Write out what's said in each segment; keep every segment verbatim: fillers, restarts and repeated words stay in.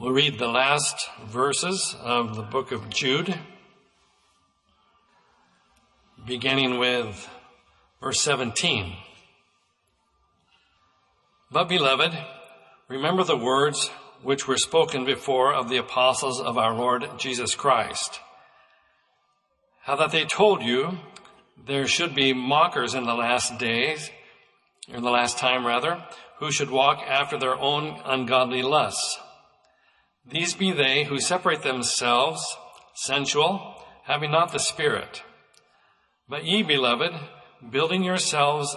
We'll read the last verses of the book of Jude, beginning with verse seventeen. But, beloved, remember the words which were spoken before of the apostles of our Lord Jesus Christ, how that they told you there should be mockers in the last days, or the last time rather, who should walk after their own ungodly lusts. These be they who separate themselves, sensual, having not the Spirit. But ye, beloved, building yourselves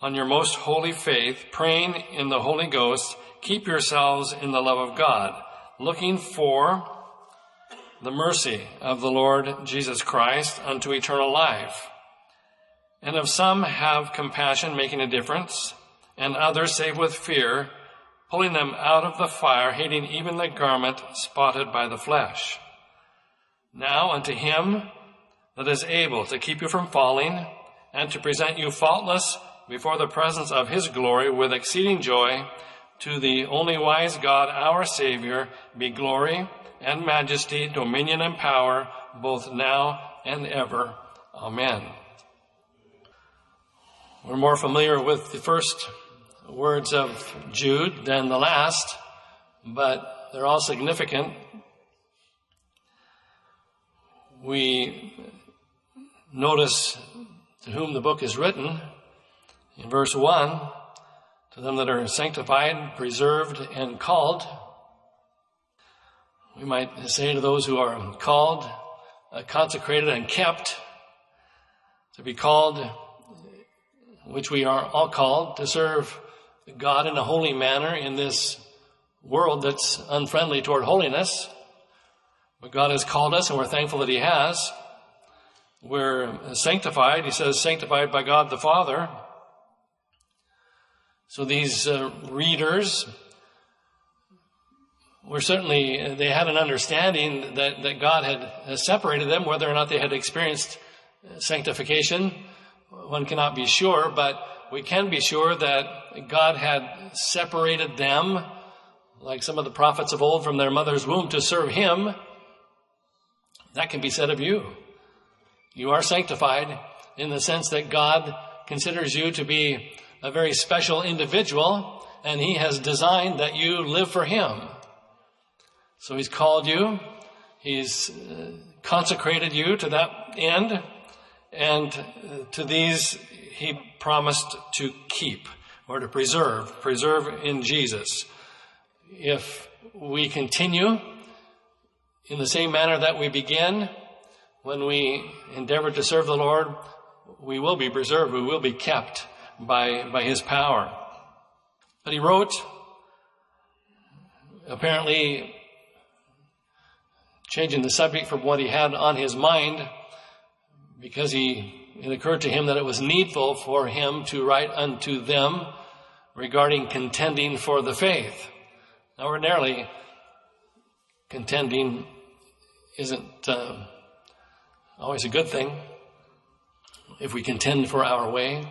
on your most holy faith, praying in the Holy Ghost, keep yourselves in the love of God, looking for the mercy of the Lord Jesus Christ unto eternal life. And of some have compassion, making a difference, and others save with fear, pulling them out of the fire, hating even the garment spotted by the flesh. Now unto him that is able to keep you from falling, and to present you faultless before the presence of his glory with exceeding joy, to the only wise God, our Savior, be glory and majesty, dominion and power, both now and ever. Amen. We're more familiar with the first words of Jude than the last, but they're all significant. We notice to whom the book is written in verse one, to them that are sanctified, preserved, and called. We might say to those who are called, uh, consecrated, and kept, to be called, which we are all called, to serve God in a holy manner in this world that's unfriendly toward holiness. But God has called us, and we're thankful that he has. We're sanctified. He says, sanctified by God the Father. So these uh, readers were certainly, they had an understanding that, that God had separated them, whether or not they had experienced sanctification. One cannot be sure, but we can be sure that God had separated them, like some of the prophets of old, from their mother's womb to serve him. That can be said of you. You are sanctified in the sense that God considers you to be a very special individual, and he has designed that you live for him. So he's called you, he's consecrated you to that end, and to these he promised to keep or to preserve, preserve in Jesus. If we continue in the same manner that we begin, when we endeavor to serve the Lord, we will be preserved, we will be kept by, by his power. But he wrote, apparently changing the subject from what he had on his mind, because he, it occurred to him that it was needful for him to write unto them regarding contending for the faith. Now, ordinarily, contending isn't uh, always a good thing if we contend for our way.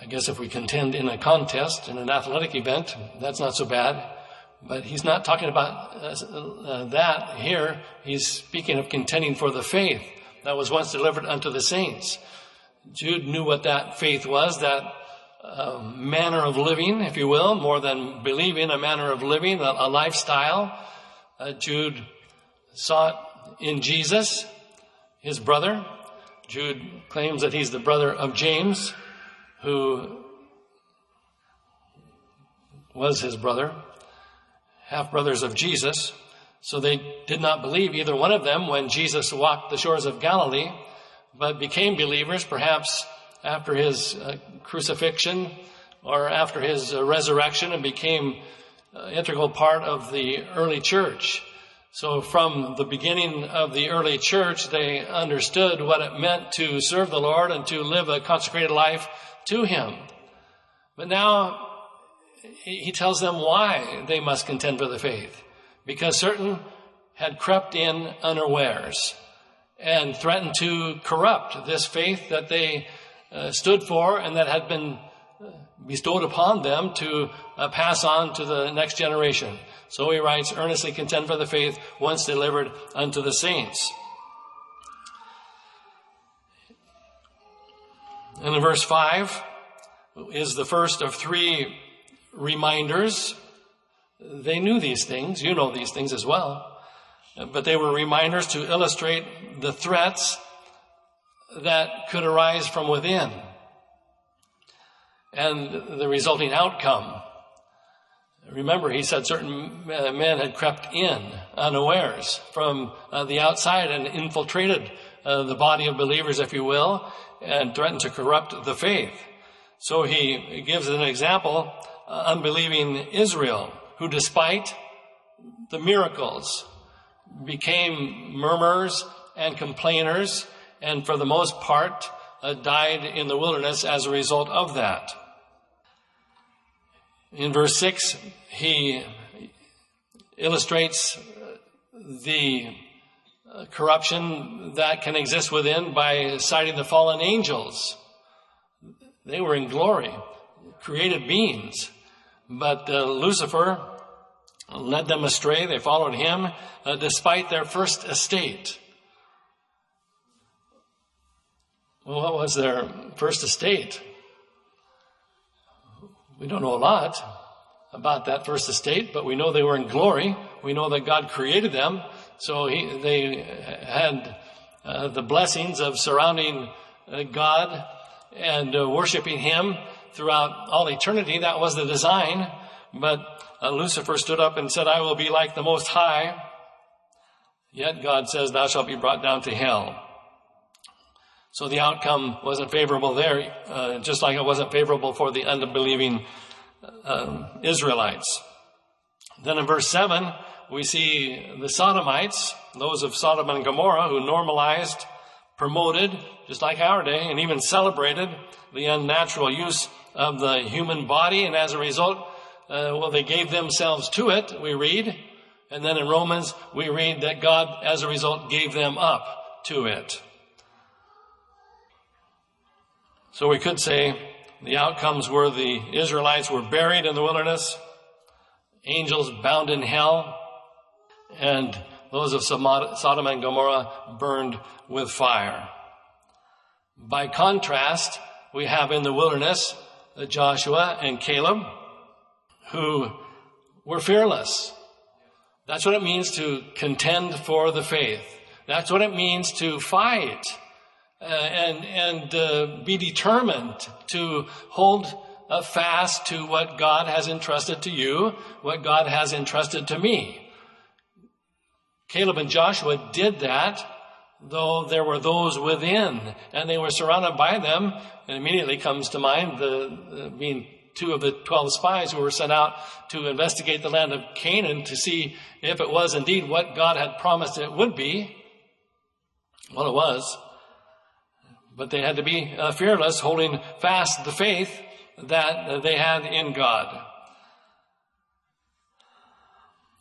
I guess if we contend in a contest, in an athletic event, that's not so bad. But he's not talking about uh, that here. He's speaking of contending for the faith that was once delivered unto the saints. Jude knew what that faith was, that uh, manner of living, if you will, more than believing, a manner of living, a, a lifestyle. Uh, Jude sought in Jesus, his brother. Jude claims that he's the brother of James, who was his brother, half-brothers of Jesus. So they did not believe, either one of them, when Jesus walked the shores of Galilee, but became believers, perhaps after his uh, crucifixion or after his uh, resurrection, and became uh, integral part of the early church. So from the beginning of the early church, they understood what it meant to serve the Lord and to live a consecrated life to him. But now, he tells them why they must contend for the faith, because certain had crept in unawares and threatened to corrupt this faith that they uh, stood for and that had been bestowed upon them to uh, pass on to the next generation. So he writes, earnestly contend for the faith once delivered unto the saints. And in verse five is the first of three reminders. They knew these things. You know these things as well. But they were reminders to illustrate the threats that could arise from within and the resulting outcome. Remember, he said certain men had crept in unawares from uh, the outside and infiltrated uh, the body of believers, if you will, and threatened to corrupt the faith. So he gives an example, uh, unbelieving Israel, who despite the miracles became murmurers and complainers, and for the most part uh, died in the wilderness as a result of that. In verse six, he illustrates the corruption that can exist within by citing the fallen angels. They were in glory, created beings, but uh, Lucifer led them astray. They followed him uh, despite their first estate. Well, what was their first estate? We don't know a lot about that first estate, but we know they were in glory. We know that God created them. So he, they had uh, the blessings of surrounding uh, God and uh, worshiping him throughout all eternity. That was the design. But uh, Lucifer stood up and said, I will be like the Most High. Yet God says, thou shalt be brought down to hell. So the outcome wasn't favorable there, uh, just like it wasn't favorable for the unbelieving uh, Israelites. Then in verse seven, we see the Sodomites, those of Sodom and Gomorrah, who normalized, promoted, just like our day, and even celebrated the unnatural use of the human body. And as a result, uh, well, they gave themselves to it, we read. And then in Romans, we read that God, as a result, gave them up to it. So we could say the outcomes were the Israelites were buried in the wilderness, angels bound in hell, and those of Sodom and Gomorrah burned with fire. By contrast, we have in the wilderness Joshua and Caleb, who were fearless. That's what it means to contend for the faith. That's what it means to fight. Uh, and and uh, be determined to hold uh, fast to what God has entrusted to you, what God has entrusted to me. Caleb and Joshua did that, though there were those within, and they were surrounded by them. And immediately comes to mind the, the being two of the twelve spies who were sent out to investigate the land of Canaan to see if it was indeed what God had promised it would be. Well, it was. But they had to be uh, fearless, holding fast the faith that uh, they had in God.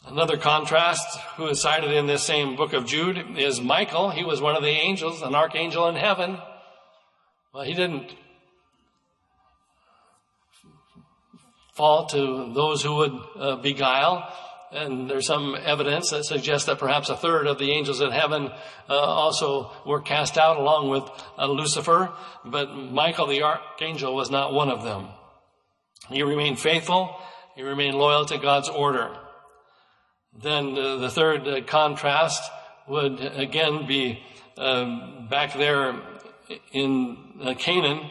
Another contrast who is cited in this same book of Jude is Michael. He was one of the angels, an archangel in heaven. Well, he didn't fall to those who would uh, beguile. And there's some evidence that suggests that perhaps a third of the angels in heaven uh, also were cast out along with uh, Lucifer. But Michael the archangel was not one of them. He remained faithful. He remained loyal to God's order. Then uh, the third uh, contrast would again be um, back there in uh, Canaan.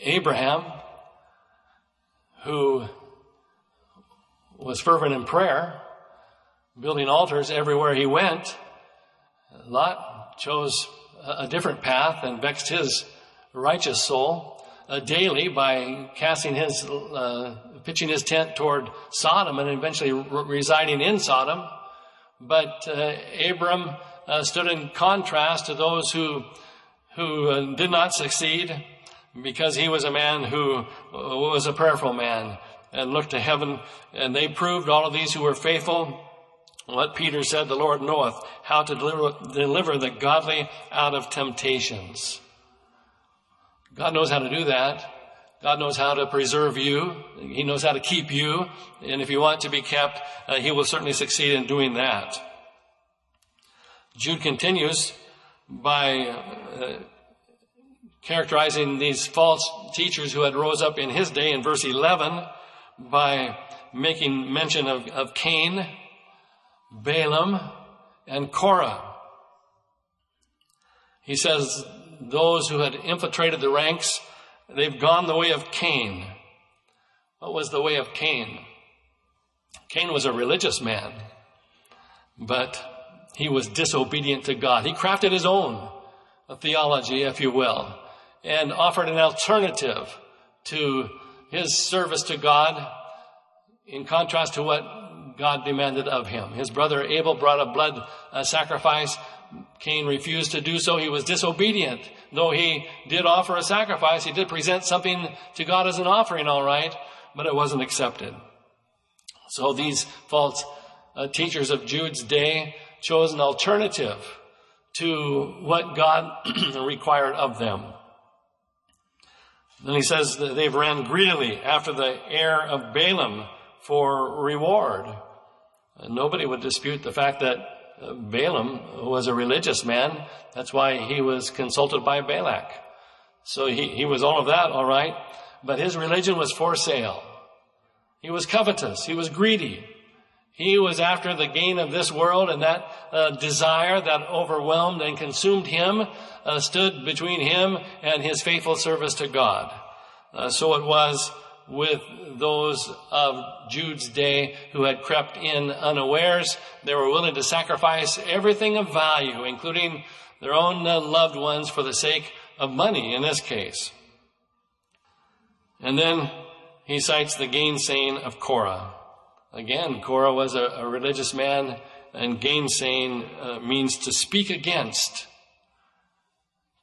Abraham, who was fervent in prayer, building altars everywhere he went. Lot chose a different path and vexed his righteous soul uh, daily by casting his, uh, pitching his tent toward Sodom and eventually re- residing in Sodom. But uh, Abram uh, stood in contrast to those who who uh, did not succeed, because he was a man who uh, was a prayerful man and looked to heaven, and they proved, all of these who were faithful, what Peter said, the Lord knoweth how to deliver, deliver the godly out of temptations. God knows how to do that. God knows how to preserve you. He knows how to keep you. And if you want to be kept, uh, he will certainly succeed in doing that. Jude continues by uh, characterizing these false teachers who had rose up in his day in verse eleven by making mention of, of Cain, Balaam, and Korah. He says those who had infiltrated the ranks, they've gone the way of Cain. What was the way of Cain? Cain was a religious man, but he was disobedient to God. He crafted his own theology, if you will, and offered an alternative to his service to God in contrast to what God demanded of him. His brother Abel brought a blood uh, sacrifice. Cain refused to do so. He was disobedient. Though he did offer a sacrifice, he did present something to God as an offering, all right, but it wasn't accepted. So these false uh, teachers of Jude's day chose an alternative to what God required of them. Then he says that they've ran greedily after the heir of Balaam for reward. Nobody would dispute the fact that Balaam was a religious man. That's why he was consulted by Balak. So he, he was all of that, all right. But his religion was for sale. He was covetous. He was greedy. He was after the gain of this world, and that uh, desire that overwhelmed and consumed him uh, stood between him and his faithful service to God. Uh, so it was with those of Jude's day who had crept in unawares. They were willing to sacrifice everything of value, including their own uh, loved ones, for the sake of money in this case. And then he cites the gainsaying of Korah. Again, Korah was a, a religious man, and gainsaying uh, means to speak against.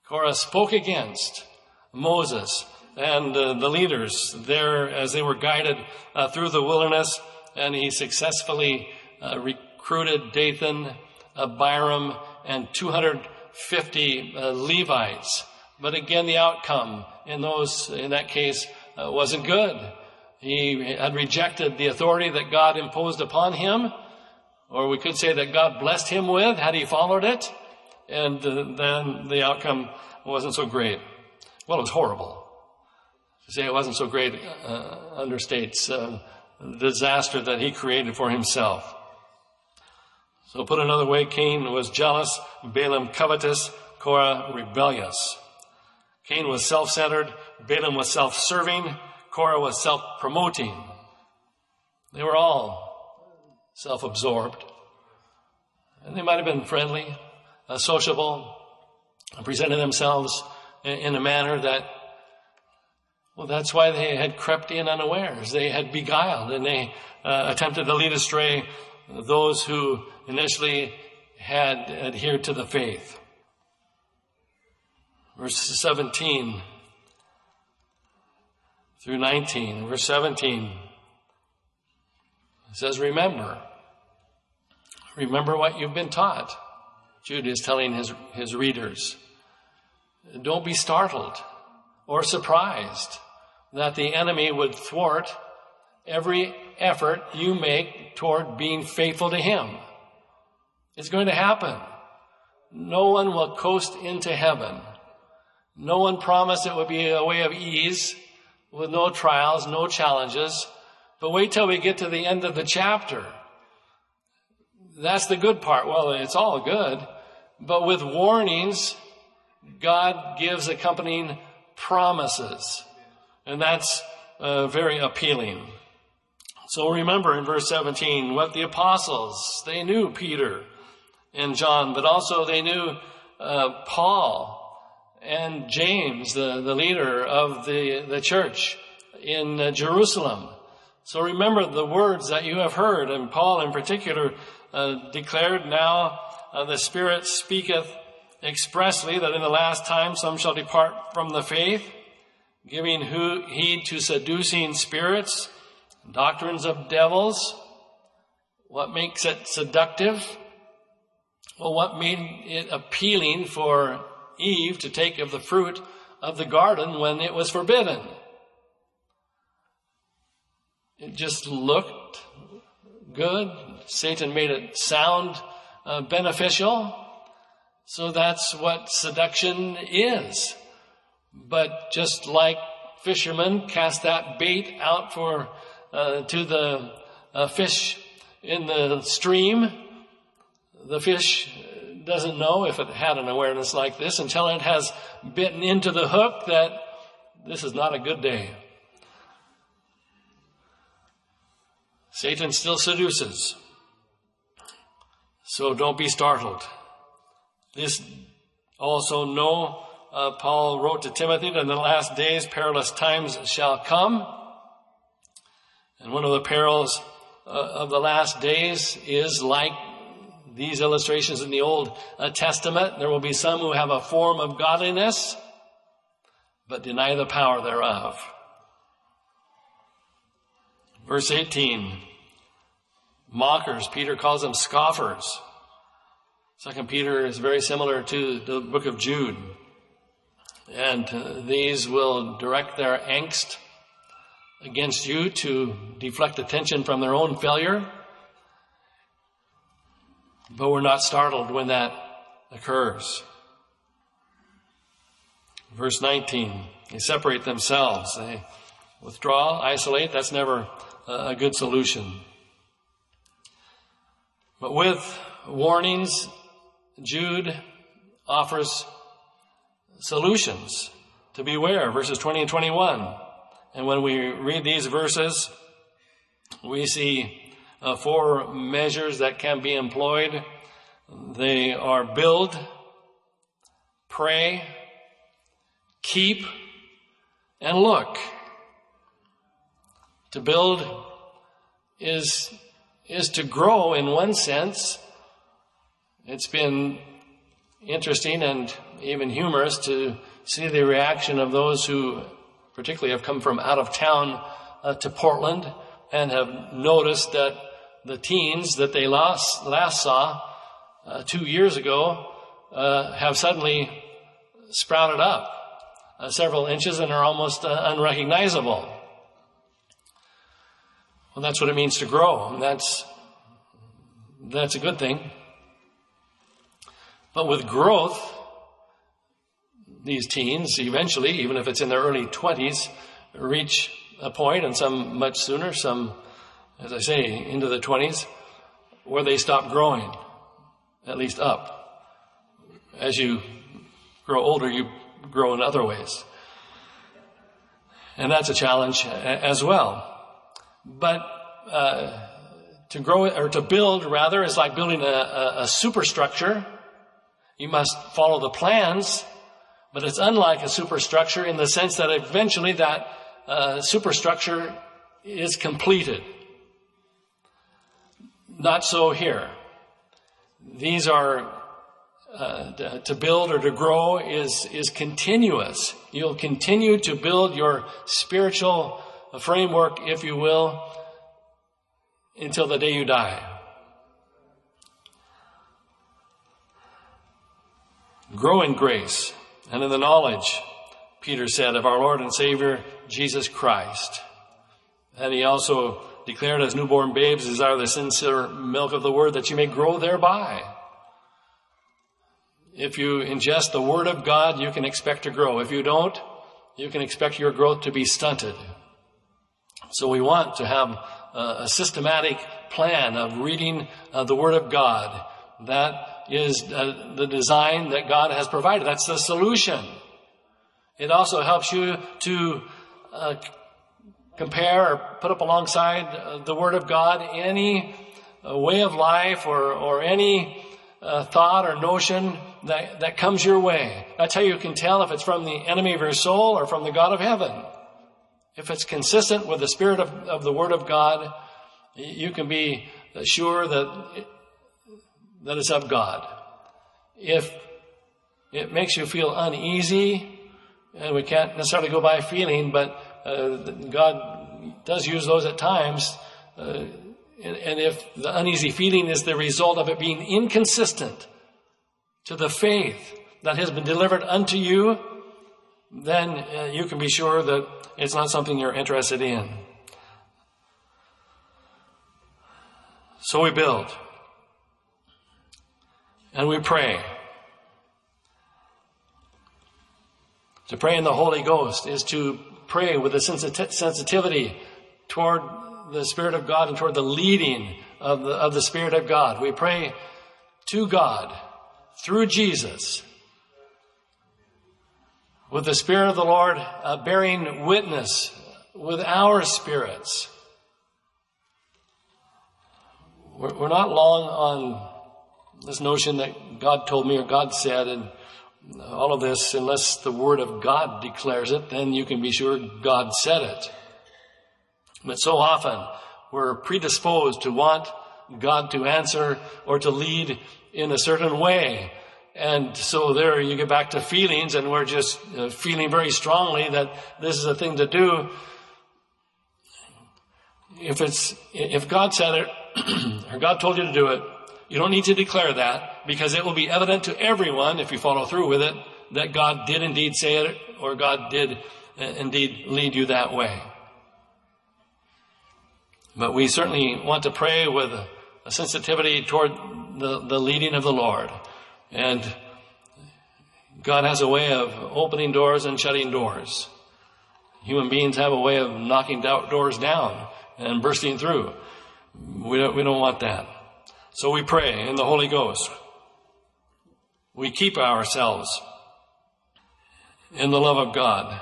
Korah spoke against Moses and uh, the leaders there as they were guided uh, through the wilderness, and he successfully uh, recruited Dathan, Abiram, and two hundred fifty uh, Levites. But again, the outcome in those, in that case, uh, wasn't good. He had rejected the authority that God imposed upon him, or we could say that God blessed him with, had he followed it, and uh, then the outcome wasn't so great. Well, it was horrible. To say it wasn't so great uh, understates uh, the disaster that he created for himself. So put another way, Cain was jealous, Balaam covetous, Korah rebellious. Cain was self-centered, Balaam was self-serving, Korah was self-promoting. They were all self-absorbed. And they might have been friendly, uh, sociable, and presented themselves in, in a manner that, well, that's why they had crept in unawares. They had beguiled, and they uh, attempted to lead astray those who initially had adhered to the faith. Verse seventeen through nineteen, verse seventeen, it says, remember, remember what you've been taught. Jude is telling his, his readers, don't be startled or surprised that the enemy would thwart every effort you make toward being faithful to him. It's going to happen. No one will coast into heaven. No one promised it would be a way of ease, with no trials, no challenges. But wait till we get to the end of the chapter. That's the good part. Well, it's all good. But with warnings, God gives accompanying promises. And that's uh, very appealing. So remember in verse seventeen, what the apostles, they knew Peter and John, but also they knew uh, Paul and James, the, the leader of the, the church in uh, Jerusalem. So remember the words that you have heard. And Paul in particular uh, declared, now uh, the Spirit speaketh expressly that in the last time some shall depart from the faith, giving who, heed to seducing spirits, doctrines of devils. What makes it seductive? Well, what made it appealing for Eve to take of the fruit of the garden when it was forbidden. It just looked good. Satan made it sound uh, beneficial. So that's what seduction is. But just like fishermen cast that bait out for uh, to the uh, fish in the stream, the fish doesn't know, if it had an awareness like this, until it has bitten into the hook, that this is not a good day. Satan still seduces. So don't be startled. This also know, uh, Paul wrote to Timothy, that in the last days perilous times shall come. And one of the perils uh, of the last days is like these illustrations in the Old uh, Testament. There will be some who have a form of godliness, but deny the power thereof. Verse eighteen, mockers, Peter calls them scoffers. Second Peter is very similar to the book of Jude. And uh, these will direct their angst against you to deflect attention from their own failure. But we're not startled when that occurs. Verse nineteen, they separate themselves. They withdraw, isolate. That's never a good solution. But with warnings, Jude offers solutions to beware, verses twenty and twenty-one. And when we read these verses, we see uh, four measures that can be employed. They are build, pray, keep, and look. To build is, is to grow in one sense. It's been interesting and even humorous to see the reaction of those who particularly have come from out of town uh, to Portland and have noticed that the teens that they last, last saw uh, two years ago uh, have suddenly sprouted up uh, several inches and are almost uh, unrecognizable. Well, that's what it means to grow, and that's, that's a good thing. But with growth, these teens eventually, even if it's in their early twenties, reach a point, and some much sooner, some, as I say, into the twenties, where they stop growing, at least up. As you grow older, you grow in other ways. And that's a challenge as well. But uh, to grow, or to build, rather, is like building a, a, a superstructure. You must follow the plans, but it's unlike a superstructure in the sense that eventually that uh, superstructure is completed. Not so here. These are, uh, to build or to grow is, is continuous. You'll continue to build your spiritual framework, if you will, until the day you die. Grow in grace and in the knowledge, Peter said, of our Lord and Savior, Jesus Christ. And he also declared, as newborn babes, desire the sincere milk of the word, that you may grow thereby. If you ingest the word of God, you can expect to grow. If you don't, you can expect your growth to be stunted. So we want to have a systematic plan of reading the word of God. That is uh, the design that God has provided. That's the solution. It also helps you to uh, compare or put up alongside uh, the Word of God any uh, way of life or, or any uh, thought or notion that, that comes your way. That's how you can tell if it's from the enemy of your soul or from the God of heaven. If it's consistent with the spirit of, of the Word of God, you can be sure that it, that is of God. If it makes you feel uneasy, and we can't necessarily go by feeling, but uh, God does use those at times, uh, and, and if the uneasy feeling is the result of it being inconsistent to the faith that has been delivered unto you, then uh, you can be sure that it's not something you're interested in. So we build. And we pray. To pray in the Holy Ghost is to pray with a sensit- sensitivity toward the Spirit of God and toward the leading of the, of the Spirit of God. We pray to God through Jesus, with the Spirit of the Lord uh, bearing witness with our spirits. We're, we're not long on this notion that God told me or God said and all of this. Unless the Word of God declares it, then you can be sure God said it. But so often we're predisposed to want God to answer or to lead in a certain way. And so there you get back to feelings, and we're just feeling very strongly that this is a thing to do. If it's, if God said it or God told you to do it, you don't need to declare that, because it will be evident to everyone, if you follow through with it, that God did indeed say it or God did indeed lead you that way. But we certainly want to pray with a sensitivity toward the, the leading of the Lord. And God has a way of opening doors and shutting doors. Human beings have a way of knocking doors down and bursting through. We don't, we don't want that. So we pray in the Holy Ghost. We keep ourselves in the love of God.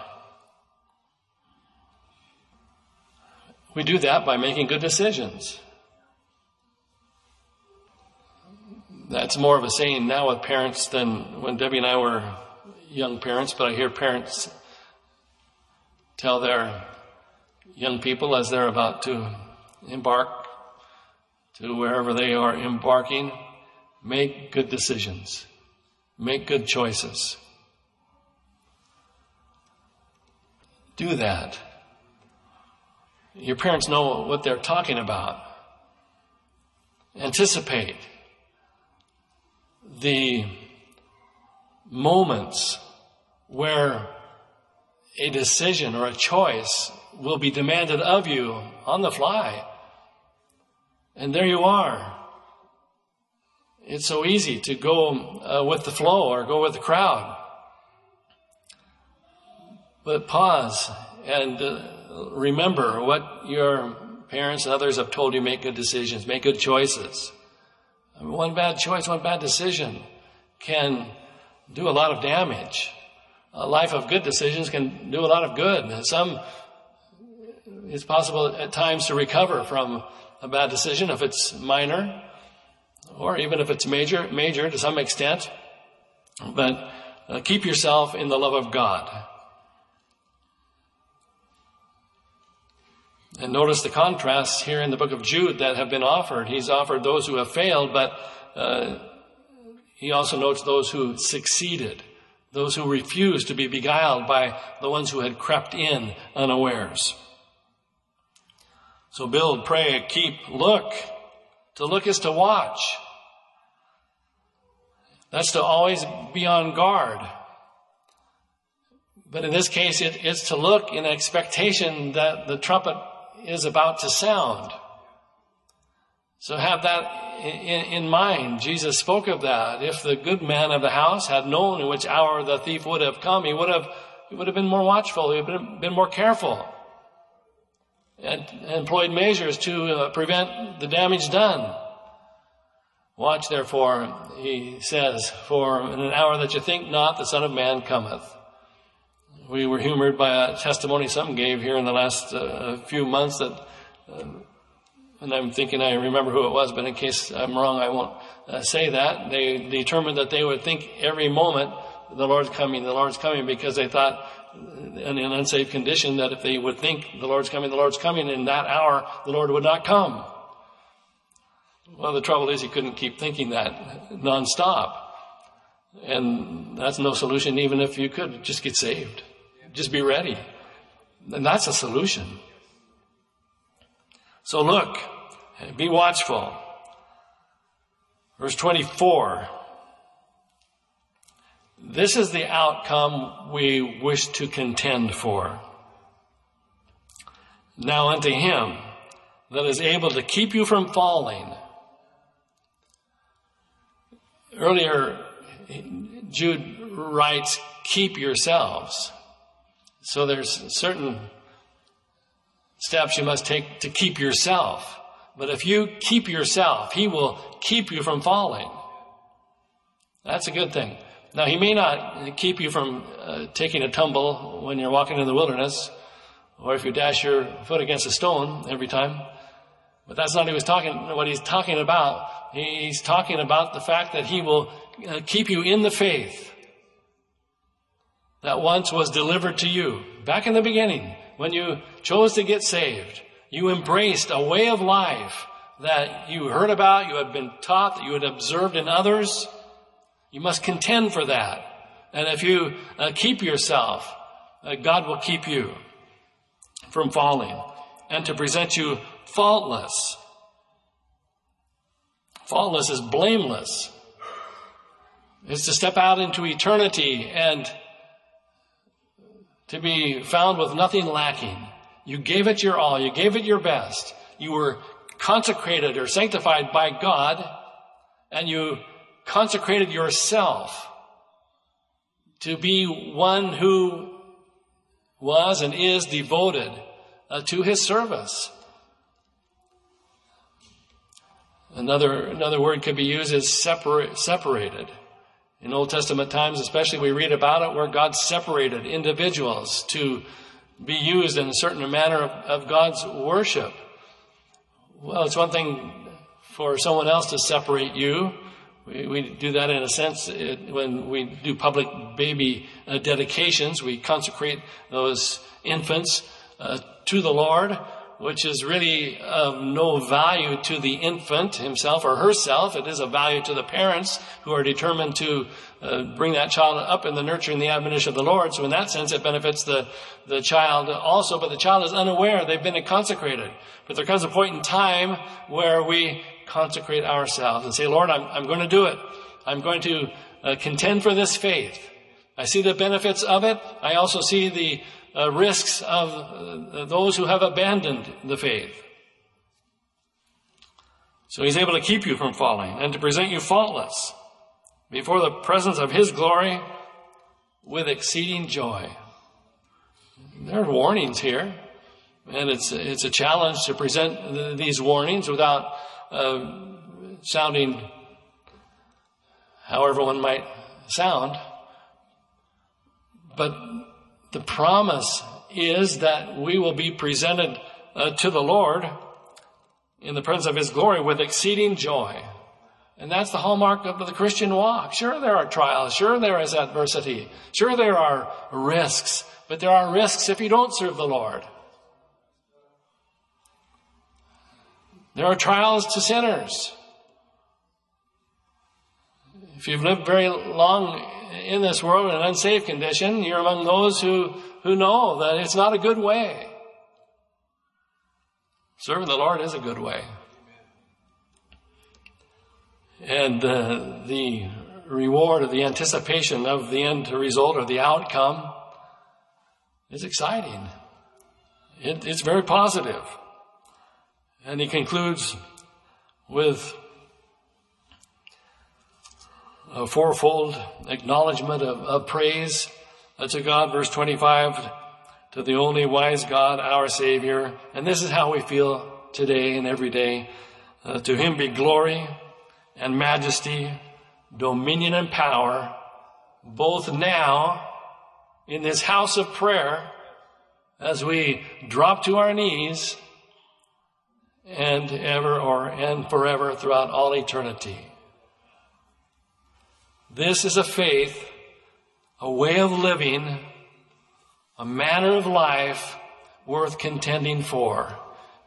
We do that by making good decisions. That's more of a saying now with parents than when Debbie and I were young parents, but I hear parents tell their young people as they're about to embark to wherever they are embarking, make good decisions, make good choices. Do that. Your parents know what they're talking about. Anticipate the moments where a decision or a choice will be demanded of you on the fly. And there you are. It's so easy to go uh, with the flow or go with the crowd. But pause and uh, remember what your parents and others have told you. Make good decisions, make good choices. I mean, one bad choice, one bad decision can do a lot of damage. A life of good decisions can do a lot of good. And some, it's possible at times to recover from a bad decision if it's minor, or even if it's major, major to some extent. But uh, keep yourself in the love of God. And notice the contrasts here in the book of Jude that have been offered. He's offered those who have failed, but uh, he also notes those who succeeded, those who refused to be beguiled by the ones who had crept in unawares. So build, pray, keep, look. To look is to watch. That's to always be on guard. But in this case, it is to look in expectation that the trumpet is about to sound. So have that in, in mind. Jesus spoke of that. If the good man of the house had known in which hour the thief would have come, he would have, he would have been more watchful. He would have been more careful, and employed measures to uh, prevent the damage done. Watch, therefore, he says, for in an hour that you think not, the Son of Man cometh. We were humored by a testimony some gave here in the last uh, few months that, uh, and I'm thinking I remember who it was, but in case I'm wrong, I won't uh, say that. They determined that they would think every moment, the Lord's coming, the Lord's coming, because they thought, in an unsafe condition, that if they would think the Lord's coming, the Lord's coming, in that hour, the Lord would not come. Well, the trouble is he couldn't keep thinking that nonstop. And that's no solution, even if you could. Just get saved. Just be ready. And that's a solution. So look, be watchful. Verse twenty-four. This is the outcome we wish to contend for. Now unto him that is able to keep you from falling. Earlier, Jude writes, keep yourselves. So there's certain steps you must take to keep yourself. But if you keep yourself, he will keep you from falling. That's a good thing. Now, he may not keep you from uh, taking a tumble when you're walking in the wilderness, or if you dash your foot against a stone every time. But that's not what, he was talking, what he's talking about. He's talking about the fact that he will uh, keep you in the faith that once was delivered to you. Back in the beginning, when you chose to get saved, you embraced a way of life that you heard about, you had been taught, that you had observed in others. You must contend for that. And if you uh, keep yourself, uh, God will keep you from falling and to present you faultless. Faultless is blameless. It's to step out into eternity and to be found with nothing lacking. You gave it your all. You gave it your best. You were consecrated or sanctified by God, and you consecrated yourself to be one who was and is devoted uh, to his service. Another, another word could be used is separa- separated. In Old Testament times, especially, we read about it where God separated individuals to be used in a certain manner of, of God's worship. Well, it's one thing for someone else to separate you. We, we do that in a sense it, when we do public baby uh, dedications. We consecrate those infants uh, to the Lord, which is really of no value to the infant himself or herself. It is of value to the parents who are determined to uh, bring that child up in the nurture and the admonition of the Lord. So in that sense, it benefits the, the child also, but the child is unaware they've been consecrated. But there comes a point in time where we consecrate ourselves and say, Lord, I'm, I'm going to do it. I'm going to uh, contend for this faith. I see the benefits of it. I also see the Uh, risks of uh, those who have abandoned the faith. So he's able to keep you from falling and to present you faultless before the presence of his glory with exceeding joy. There are warnings here, and it's, it's a challenge to present th- these warnings without uh, sounding however one might sound. But the promise is that we will be presented uh, to the Lord in the presence of his glory with exceeding joy. And that's the hallmark of the Christian walk. Sure, there are trials. Sure, there is adversity. Sure, there are risks. But there are risks if you don't serve the Lord. There are trials to sinners. If you've lived very long in this world in an unsafe condition, you're among those who, who know that it's not a good way. Serving the Lord is a good way. And uh, the reward or the anticipation of the end result or the outcome is exciting. It, it's very positive. And he concludes with a fourfold acknowledgement of, of praise to God, verse twenty-five, to the only wise God, our Savior. And this is how we feel today and every day. Uh, to him be glory and majesty, dominion and power, both now in this house of prayer as we drop to our knees, and ever or and forever throughout all eternity. This is a faith, a way of living, a manner of life worth contending for.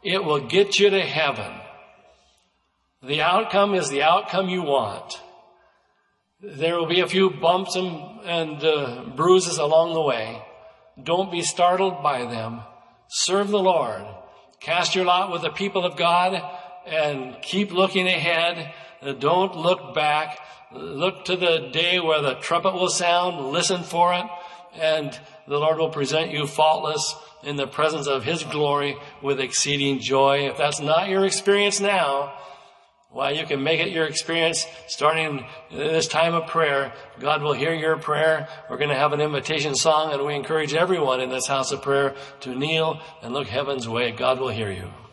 It will get you to heaven. The outcome is the outcome you want. There will be a few bumps and, and uh, bruises along the way. Don't be startled by them. Serve the Lord. Cast your lot with the people of God and keep looking ahead. Don't look back. Look to the day where the trumpet will sound. Listen for it. And the Lord will present you faultless in the presence of his glory with exceeding joy. If that's not your experience now, why, you can make it your experience starting this time of prayer. God will hear your prayer. We're going to have an invitation song, and we encourage everyone in this house of prayer to kneel and look heaven's way. God will hear you.